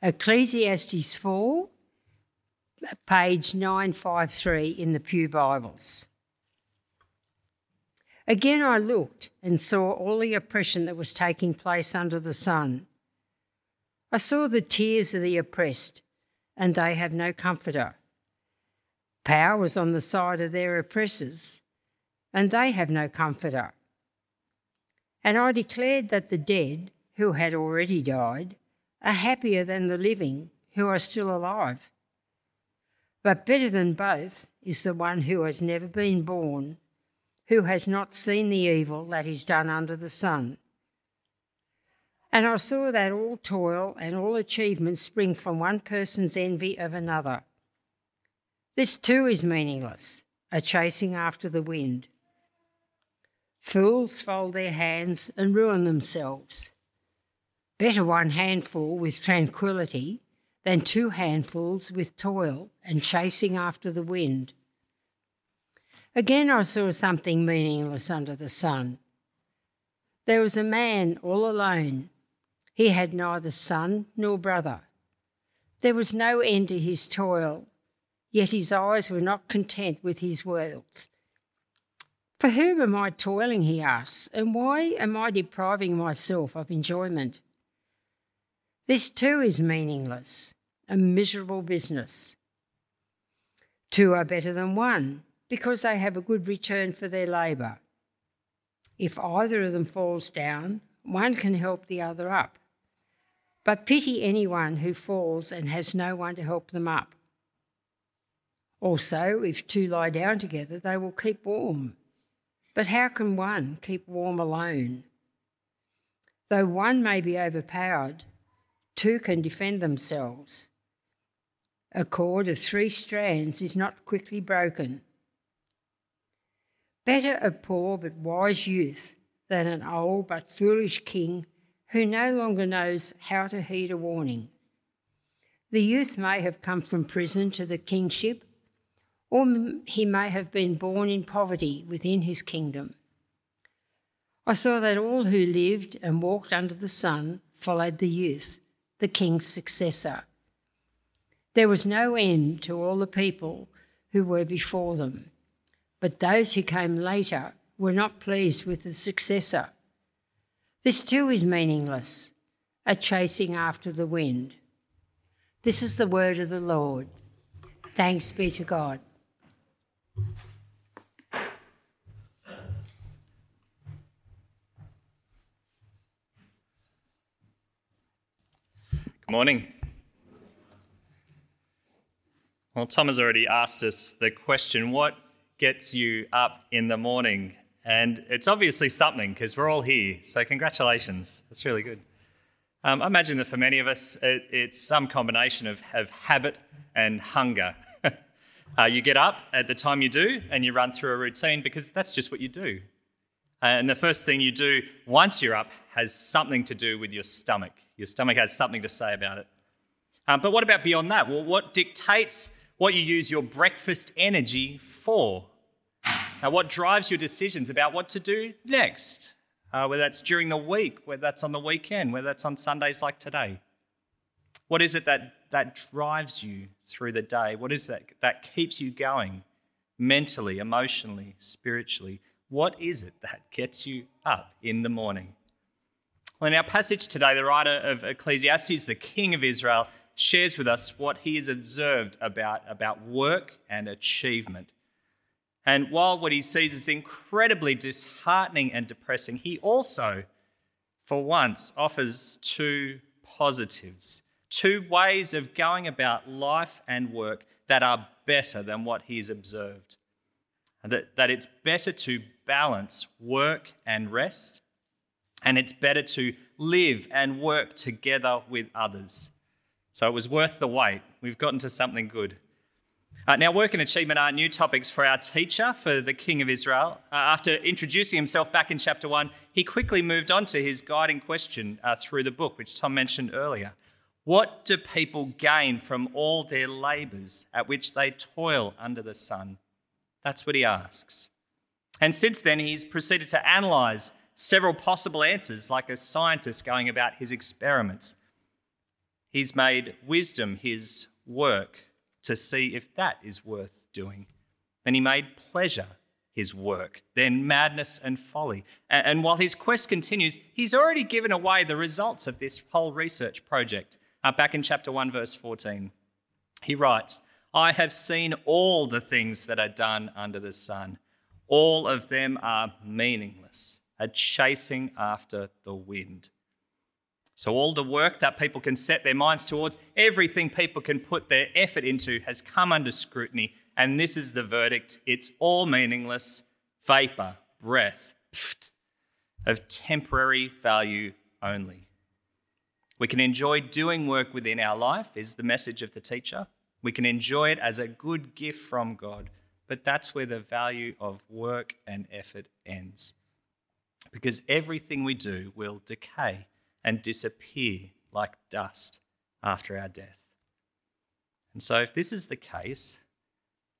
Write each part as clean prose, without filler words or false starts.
Ecclesiastes 4, page 953 in the Pew Bibles. Again I looked and saw all the oppression that was taking place under the sun. I saw the tears of the oppressed, and they have no comforter. Power was on the side of their oppressors, and they have no comforter. And I declared that the dead, who had already died, are happier than the living, who are still alive. But better than both is the one who has never been born, who has not seen the evil that is done under the sun. And I saw that all toil and all achievement spring from one person's envy of another. This too is meaningless, a chasing after the wind. Fools fold their hands and ruin themselves. Better one handful with tranquillity than two handfuls with toil and chasing after the wind. Again I saw something meaningless under the sun. There was a man all alone. He had neither son nor brother. There was no end to his toil, yet his eyes were not content with his wealth. For whom am I toiling, he asks, and why am I depriving myself of enjoyment? This too is meaningless, a miserable business. Two are better than one, because they have a good return for their labour. If either of them falls down, one can help the other up. But pity anyone who falls and has no one to help them up. Also, if two lie down together, they will keep warm. But how can one keep warm alone? Though one may be overpowered, two can defend themselves. A cord of three strands is not quickly broken. Better a poor but wise youth than an old but foolish king who no longer knows how to heed a warning. The youth may have come from prison to the kingship, or he may have been born in poverty within his kingdom. I saw that all who lived and walked under the sun followed the youth, the king's successor. There was no end to all the people who were before them. But those who came later were not pleased with the successor. This too is meaningless, a chasing after the wind. This is the word of the Lord. Thanks be to God. Good morning. Well, Tom has already asked us the question, what gets you up in the morning? And it's obviously something, because we're all here, so congratulations. That's really good. I imagine that for many of us, it's some combination of habit and hunger. You get up at the time you do, and you run through a routine, because that's just what you do. And the first thing you do once you're up has something to do with your stomach. Your stomach has something to say about it. But what about beyond that? Well, what dictates what you use your breakfast energy for? Now, what drives your decisions about what to do next? Whether that's during the week, whether that's on the weekend, whether that's on Sundays like today. What is it that drives you through the day? What is it that keeps you going mentally, emotionally, spiritually? What is it that gets you up in the morning? Well, in our passage today, the writer of Ecclesiastes, the king of Israel, shares with us what he has observed about work and achievement. And while what he sees is incredibly disheartening and depressing, he also, for once, offers two positives, two ways of going about life and work that are better than what he's observed. That it's better to balance work and rest, and it's better to live and work together with others. So it was worth the wait. We've gotten to something good. Now, work and achievement are new topics for our teacher, for the king of Israel. After introducing himself back in chapter 1, he quickly moved on to his guiding question through the book, which Tom mentioned earlier. What do people gain from all their labours at which they toil under the sun? That's what he asks. And since then, he's proceeded to analyse several possible answers, like a scientist going about his experiments. He's made wisdom his work to see if that is worth doing. Then he made pleasure his work, then madness and folly. And while his quest continues, he's already given away the results of this whole research project. Back in chapter 1, verse 14, he writes, "I have seen all the things that are done under the sun. All of them are meaningless, a chasing after the wind." So all the work that people can set their minds towards, everything people can put their effort into has come under scrutiny. And this is the verdict. It's all meaningless, vapor, breath, of temporary value only. We can enjoy doing work within our life, is the message of the teacher. We can enjoy it as a good gift from God. But that's where the value of work and effort ends. Because everything we do will decay and disappear like dust after our death. And so if this is the case,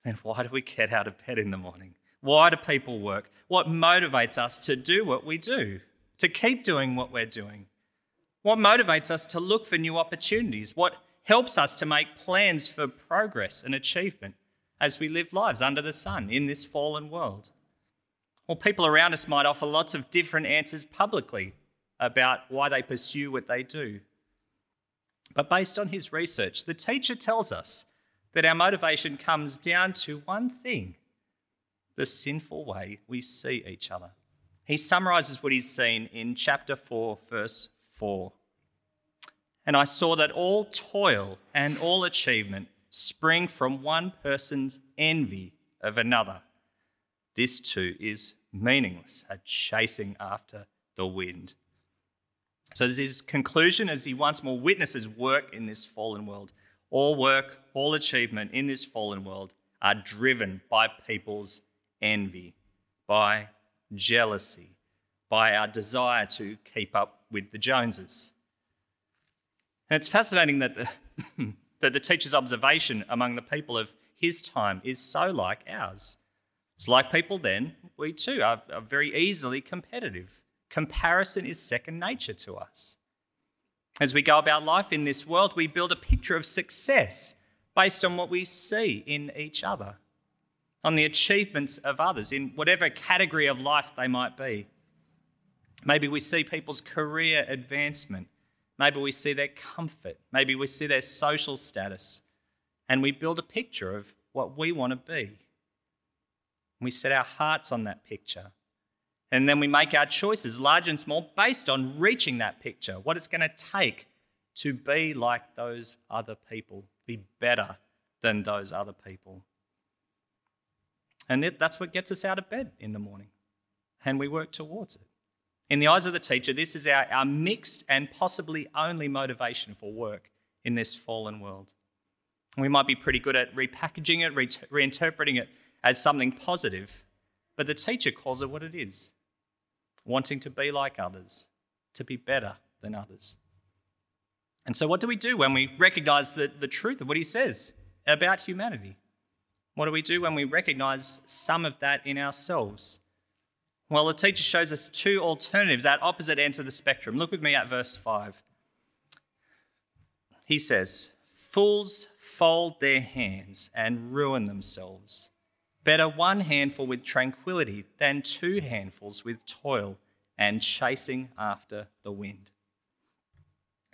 then why do we get out of bed in the morning? Why do people work? What motivates us to do what we do, to keep doing what we're doing? What motivates us to look for new opportunities? What helps us to make plans for progress and achievement as we live lives under the sun in this fallen world? Well, people around us might offer lots of different answers publicly about why they pursue what they do. But based on his research, the teacher tells us that our motivation comes down to one thing: the sinful way we see each other. He summarises what he's seen in chapter 4, verse 4. "And I saw that all toil and all achievement spring from one person's envy of another. This too is meaningless, a chasing after the wind." So this is his conclusion as he once more witnesses work in this fallen world. All work, all achievement in this fallen world are driven by people's envy, by jealousy, by our desire to keep up with the Joneses. And it's fascinating that the teacher's observation among the people of his time is so like ours. It's like people then, we too are very easily competitive. Comparison is second nature to us. As we go about life in this world, we build a picture of success based on what we see in each other, on the achievements of others in whatever category of life they might be. Maybe we see people's career advancement. Maybe we see their comfort. Maybe we see their social status. And we build a picture of what we want to be. We set our hearts on that picture. And then we make our choices, large and small, based on reaching that picture, what it's going to take to be like those other people, be better than those other people. And that's what gets us out of bed in the morning, and we work towards it. In the eyes of the teacher, this is our mixed and possibly only motivation for work in this fallen world. And we might be pretty good at repackaging it, reinterpreting it as something positive, but the teacher calls it what it is: wanting to be like others, to be better than others. And so what do we do when we recognise the truth of what he says about humanity? What do we do when we recognise some of that in ourselves? Well, the teacher shows us two alternatives at opposite ends of the spectrum. Look with me at verse 5. He says, "Fools fold their hands and ruin themselves. Better one handful with tranquility than two handfuls with toil and chasing after the wind."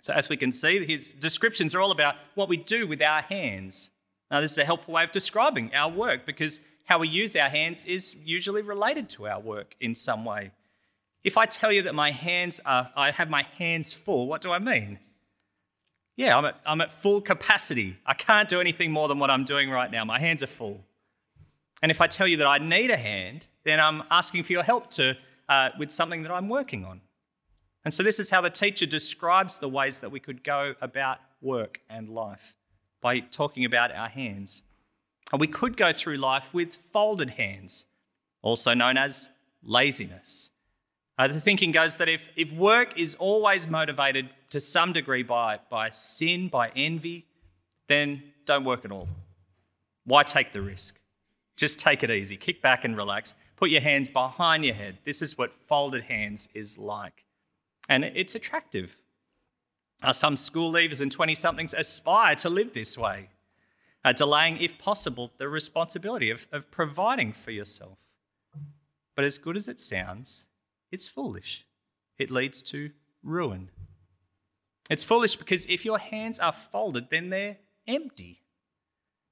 So as we can see, his descriptions are all about what we do with our hands. Now, this is a helpful way of describing our work because how we use our hands is usually related to our work in some way. If I tell you that I have my hands full, what do I mean? Yeah, I'm at full capacity. I can't do anything more than what I'm doing right now. My hands are full. And if I tell you that I need a hand, then I'm asking for your help with something that I'm working on. And so this is how the teacher describes the ways that we could go about work and life, by talking about our hands. And we could go through life with folded hands, also known as laziness. The thinking goes that if work is always motivated to some degree by sin, by envy, then don't work at all. Why take the risk? Just take it easy, kick back and relax, put your hands behind your head. This is what folded hands is like. And it's attractive. Some school leavers and 20-somethings aspire to live this way, delaying, if possible, the responsibility of providing for yourself. But as good as it sounds, it's foolish. It leads to ruin. It's foolish because if your hands are folded, then they're empty.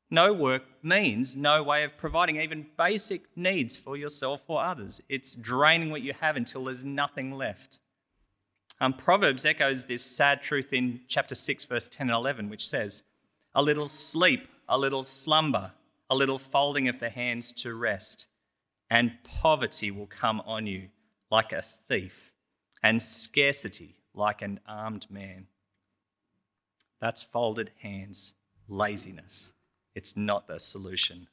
No work means no way of providing even basic needs for yourself or others. It's draining what you have until there's nothing left. Proverbs echoes this sad truth in chapter 6, verse 10 and 11, which says, "A little sleep, a little slumber, a little folding of the hands to rest, and poverty will come on you like a thief, and scarcity like an armed man." That's folded hands, laziness. It's not the solution.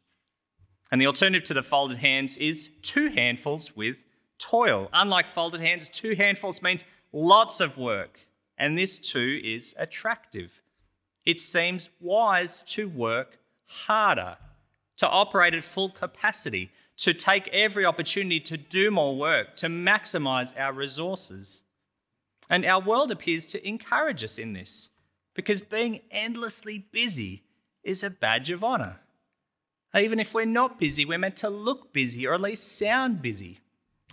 And the alternative to the folded hands is two handfuls with toil. Unlike folded hands, two handfuls means lots of work. And this too is attractive. It seems wise to work harder, to operate at full capacity, to take every opportunity to do more work, to maximize our resources. And our world appears to encourage us in this, because being endlessly busy is a badge of honor. Even if we're not busy, we're meant to look busy or at least sound busy.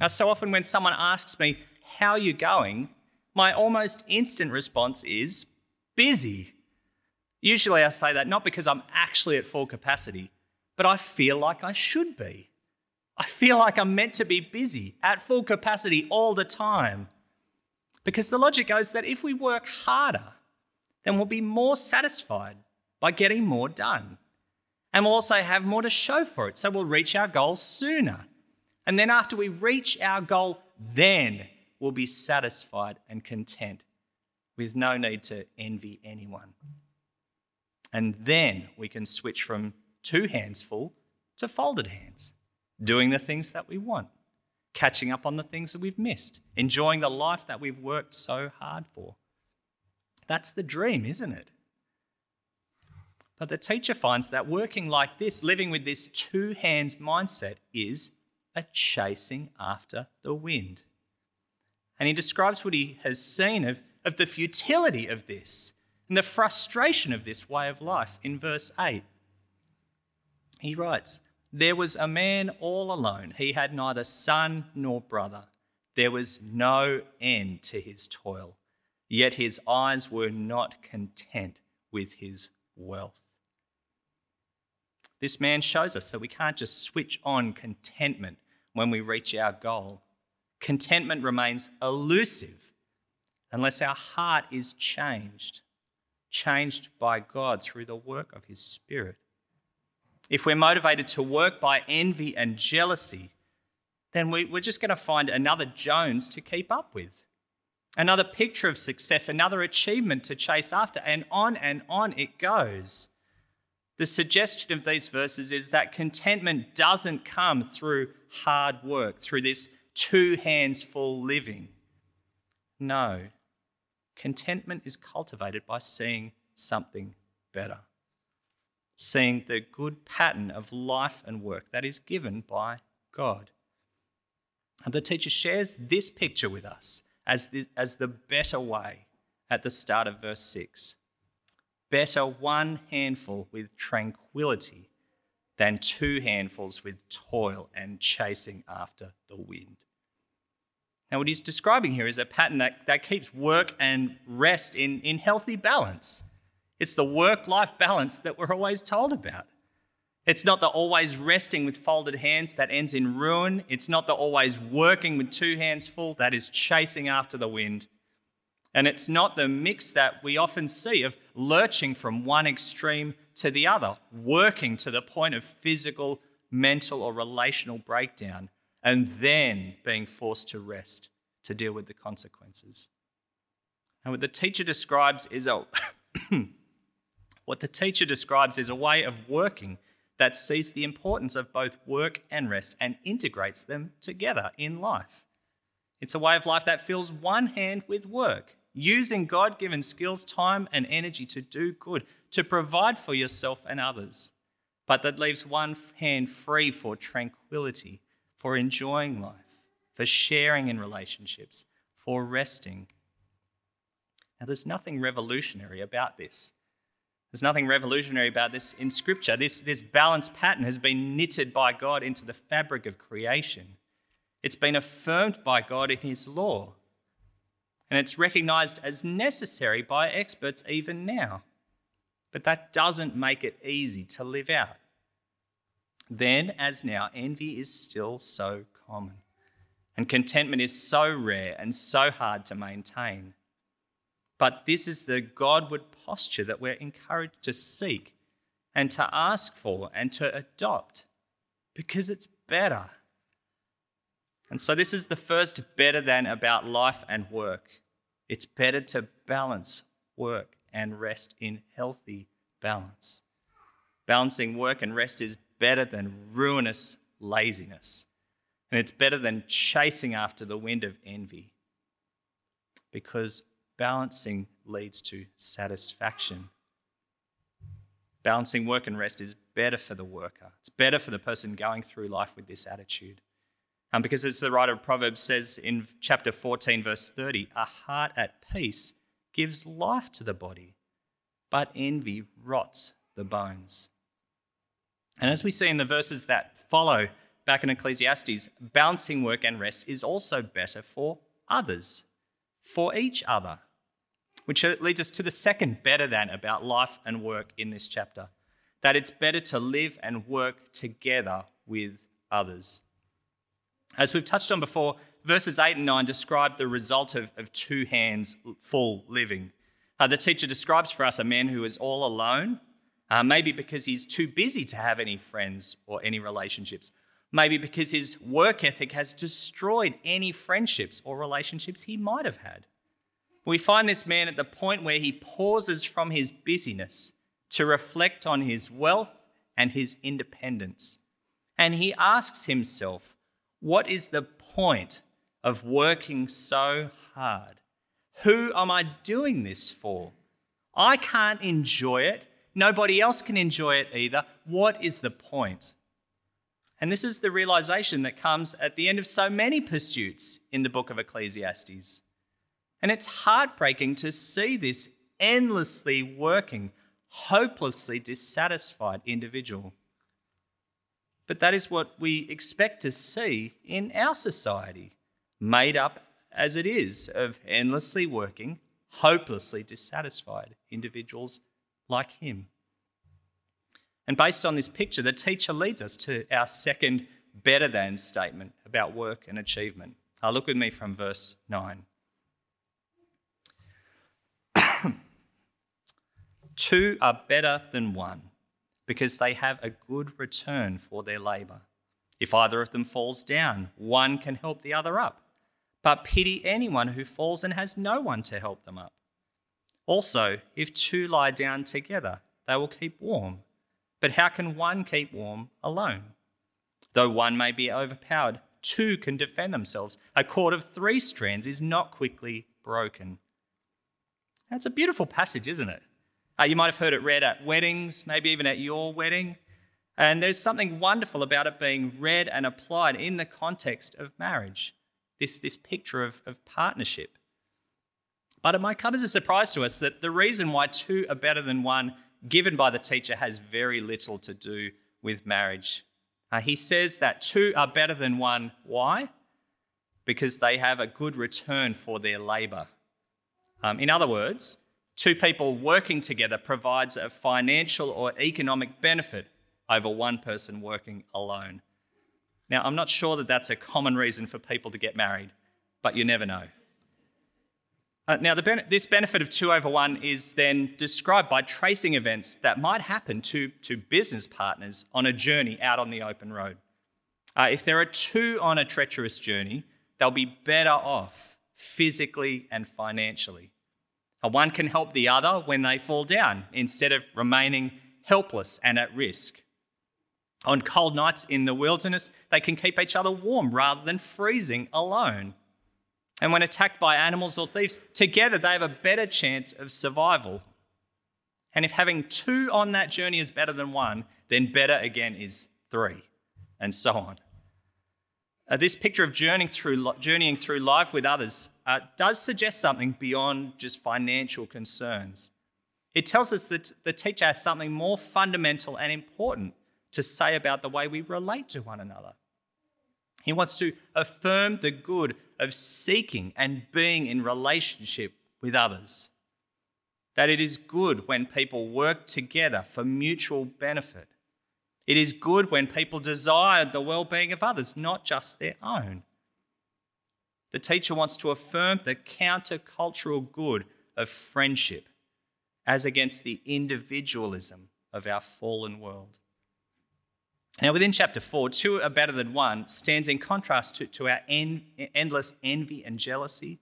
So often when someone asks me, "How are you going?" my almost instant response is busy. Usually I say that not because I'm actually at full capacity, but I feel like I should be. I feel like I'm meant to be busy at full capacity all the time. Because the logic goes that if we work harder, then we'll be more satisfied by getting more done. And we'll also have more to show for it, so we'll reach our goal sooner. And then after we reach our goal, then we'll be satisfied and content with no need to envy anyone. And then we can switch from two hands full to folded hands, doing the things that we want, catching up on the things that we've missed, enjoying the life that we've worked so hard for. That's the dream, isn't it? But the teacher finds that working like this, living with this two hands mindset, is a chasing after the wind. And he describes what he has seen of the futility of this and the frustration of this way of life in verse 8. He writes, "There was a man all alone. He had neither son nor brother. There was no end to his toil. Yet his eyes were not content with his wealth." This man shows us that we can't just switch on contentment when we reach our goal. Contentment remains elusive unless our heart is changed by God through the work of his Spirit. If we're motivated to work by envy and jealousy, then we're just going to find another Jones to keep up with, another picture of success, another achievement to chase after, and on it goes. The suggestion of these verses is that contentment doesn't come through hard work, through this two hands full living. No, contentment is cultivated by seeing something better, seeing the good pattern of life and work that is given by God. And the teacher shares this picture with us as the better way at the start of verse 6. Better one handful with tranquility than two handfuls with toil and chasing after the wind. Now, what he's describing here is a pattern that keeps work and rest in healthy balance. It's the work-life balance that we're always told about. It's not the always resting with folded hands that ends in ruin. It's not the always working with two hands full that is chasing after the wind. And it's not the mix that we often see of lurching from one extreme to the other, working to the point of physical, mental, or relational breakdown, and then being forced to rest to deal with the consequences. And what the teacher describes is a way of working that sees the importance of both work and rest and integrates them together in life. It's a way of life that fills one hand with work, using God-given skills, time, and energy to do good, to provide for yourself and others, but that leaves one hand free for tranquility, for enjoying life, for sharing in relationships, for resting. Now, there's nothing revolutionary about this. There's nothing revolutionary about this in Scripture. This balanced pattern has been knitted by God into the fabric of creation. It's been affirmed by God in his law. And it's recognized as necessary by experts even now. But that doesn't make it easy to live out. Then, as now, envy is still so common. And contentment is so rare and so hard to maintain. But this is the Godward posture that we're encouraged to seek and to ask for and to adopt, because it's better. And so this is the first better than about life and work. It's better to balance work and rest in healthy balance. Balancing work and rest is better than ruinous laziness. And it's better than chasing after the wind of envy. Because balancing leads to satisfaction. Balancing work and rest is better for the worker. It's better for the person going through life with this attitude. Because as the writer of Proverbs says in chapter 14, verse 30, a heart at peace gives life to the body, but envy rots the bones. And as we see in the verses that follow back in Ecclesiastes, balancing work and rest is also better for others, for each other, which leads us to the second better than about life and work in this chapter, that it's better to live and work together with others. As we've touched on before, verses 8 and 9 describe the result of two hands full living. The teacher describes for us a man who is all alone, maybe because he's too busy to have any friends or any relationships, maybe because his work ethic has destroyed any friendships or relationships he might have had. We find this man at the point where he pauses from his busyness to reflect on his wealth and his independence. And he asks himself, what is the point of working so hard? Who am I doing this for? I can't enjoy it. Nobody else can enjoy it either. What is the point? And this is the realization that comes at the end of so many pursuits in the book of Ecclesiastes. And it's heartbreaking to see this endlessly working, hopelessly dissatisfied individual. But that is what we expect to see in our society, made up as it is of endlessly working, hopelessly dissatisfied individuals like him. And based on this picture, the teacher leads us to our second better than statement about work and achievement. Look with me from verse 9. Two are better than one, because they have a good return for their labour. If either of them falls down, one can help the other up. But pity anyone who falls and has no one to help them up. Also, if two lie down together, they will keep warm. But how can one keep warm alone? Though one may be overpowered, two can defend themselves. A cord of three strands is not quickly broken. That's a beautiful passage, isn't it? You might have heard it read at weddings, maybe even at your wedding. And there's something wonderful about it being read and applied in the context of marriage, this picture of partnership. But it might come as a surprise to us that the reason why two are better than one given by the teacher has very little to do with marriage. He says that two are better than one. Why? Because they have a good return for their labour. In other words, two people working together provides a financial or economic benefit over one person working alone. Now, I'm not sure that that's a common reason for people to get married, but you never know. Now, this benefit of two over one is then described by tracing events that might happen to business partners on a journey out on the open road. If there are two on a treacherous journey, they'll be better off physically and financially. One can help the other when they fall down instead of remaining helpless and at risk. On cold nights in the wilderness, they can keep each other warm rather than freezing alone. And when attacked by animals or thieves, together they have a better chance of survival. And if having two on that journey is better than one, then better again is three, and so on. This picture of journeying through life with others does suggest something beyond just financial concerns. It tells us that the teacher has something more fundamental and important to say about the way we relate to one another. He wants to affirm the good of seeking and being in relationship with others, that it is good when people work together for mutual benefit. It is good when people desire the well-being of others, not just their own. The teacher wants to affirm the countercultural good of friendship as against the individualism of our fallen world. Now, within chapter 4, two are better than one stands in contrast to our endless envy and jealousy.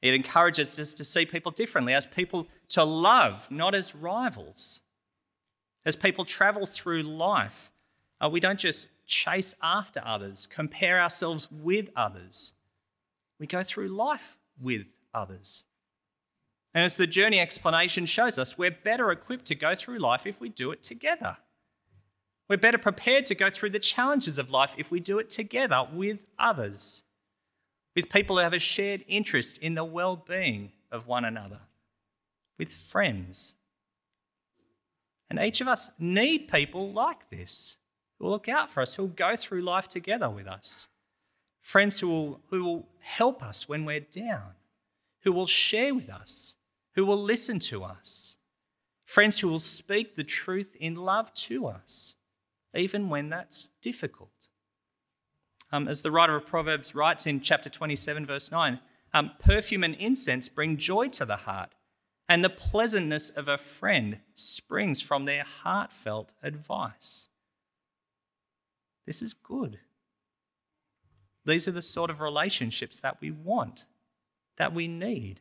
It encourages us to see people differently, as people to love, not as rivals. As people travel through life, we don't just chase after others, compare ourselves with others. We go through life with others. And as the journey explanation shows us, we're better equipped to go through life if we do it together. We're better prepared to go through the challenges of life if we do it together with others, with people who have a shared interest in the well-being of one another, with friends. And each of us need people like this who will look out for us, who will go through life together with us. Friends who will help us when we're down, who will share with us, who will listen to us. Friends who will speak the truth in love to us, even when that's difficult. As the writer of Proverbs writes in chapter 27, verse 9, perfume and incense bring joy to the heart, and the pleasantness of a friend springs from their heartfelt advice. This is good. These are the sort of relationships that we want, that we need.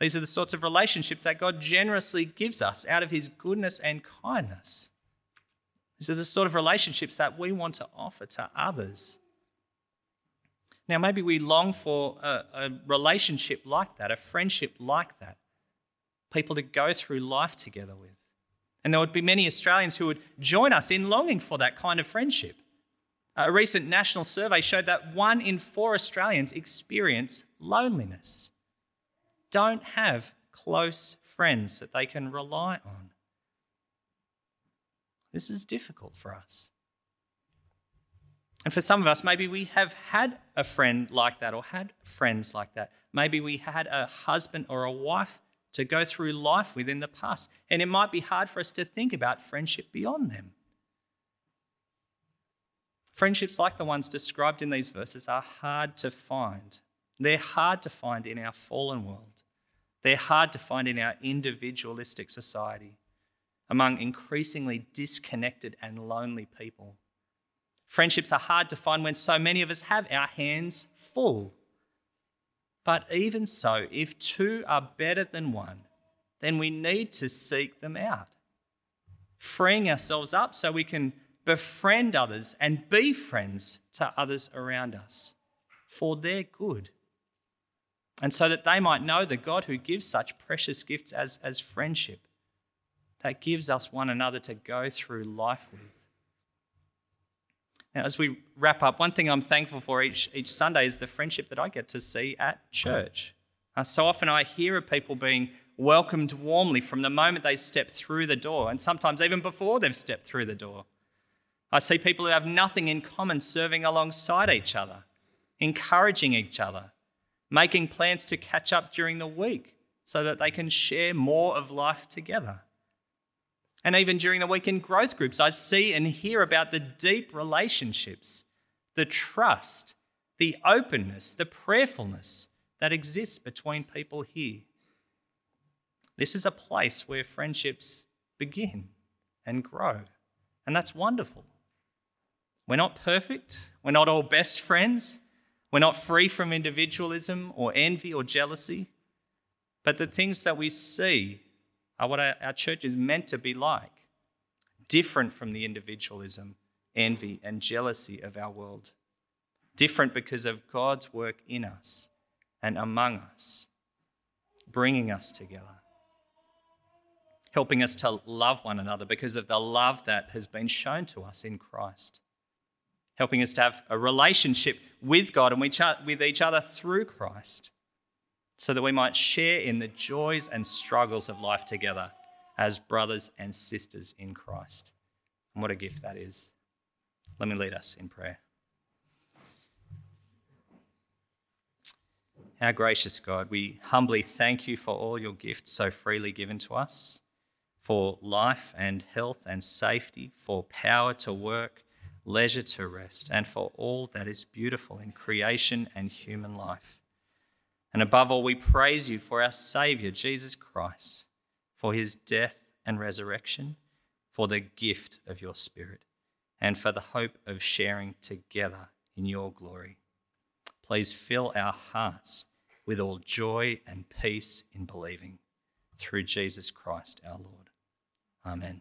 These are the sorts of relationships that God generously gives us out of his goodness and kindness. These are the sort of relationships that we want to offer to others. Now, maybe we long for a relationship like that, a friendship like that, people to go through life together with. And there would be many Australians who would join us in longing for that kind of friendship. A recent national survey showed that 1 in 4 Australians experience loneliness, don't have close friends that they can rely on. This is difficult for us. And for some of us, maybe we have had a friend like that or had friends like that. Maybe we had a husband or a wife to go through life with in the past, and it might be hard for us to think about friendship beyond them. Friendships like the ones described in these verses are hard to find. They're hard to find in our fallen world. They're hard to find in our individualistic society, among increasingly disconnected and lonely people. Friendships are hard to find when so many of us have our hands full. But even so, if two are better than one, then we need to seek them out, freeing ourselves up so we can befriend others and be friends to others around us for their good, and so that they might know the God who gives such precious gifts as friendship that gives us one another to go through life with. Now, as we wrap up, one thing I'm thankful for each Sunday is the friendship that I get to see at church. So often I hear of people being welcomed warmly from the moment they step through the door, and sometimes even before they've stepped through the door. I see people who have nothing in common serving alongside each other, encouraging each other, making plans to catch up during the week so that they can share more of life together. And even during the weekend growth groups, I see and hear about the deep relationships, the trust, the openness, the prayerfulness that exists between people here. This is a place where friendships begin and grow, and that's wonderful. We're not perfect. We're not all best friends. We're not free from individualism or envy or jealousy. But the things that we see are what our church is meant to be like, different from the individualism, envy, and jealousy of our world. Different because of God's work in us and among us, bringing us together, helping us to love one another because of the love that has been shown to us in Christ, helping us to have a relationship with God and with each other through Christ, so that we might share in the joys and struggles of life together as brothers and sisters in Christ. And what a gift that is. Let me lead us in prayer. Our gracious God, we humbly thank you for all your gifts so freely given to us, for life and health and safety, for power to work, leisure to rest, and for all that is beautiful in creation and human life. And above all, we praise you for our Saviour, Jesus Christ, for his death and resurrection, for the gift of your Spirit, and for the hope of sharing together in your glory. Please fill our hearts with all joy and peace in believing, through Jesus Christ our Lord. Amen.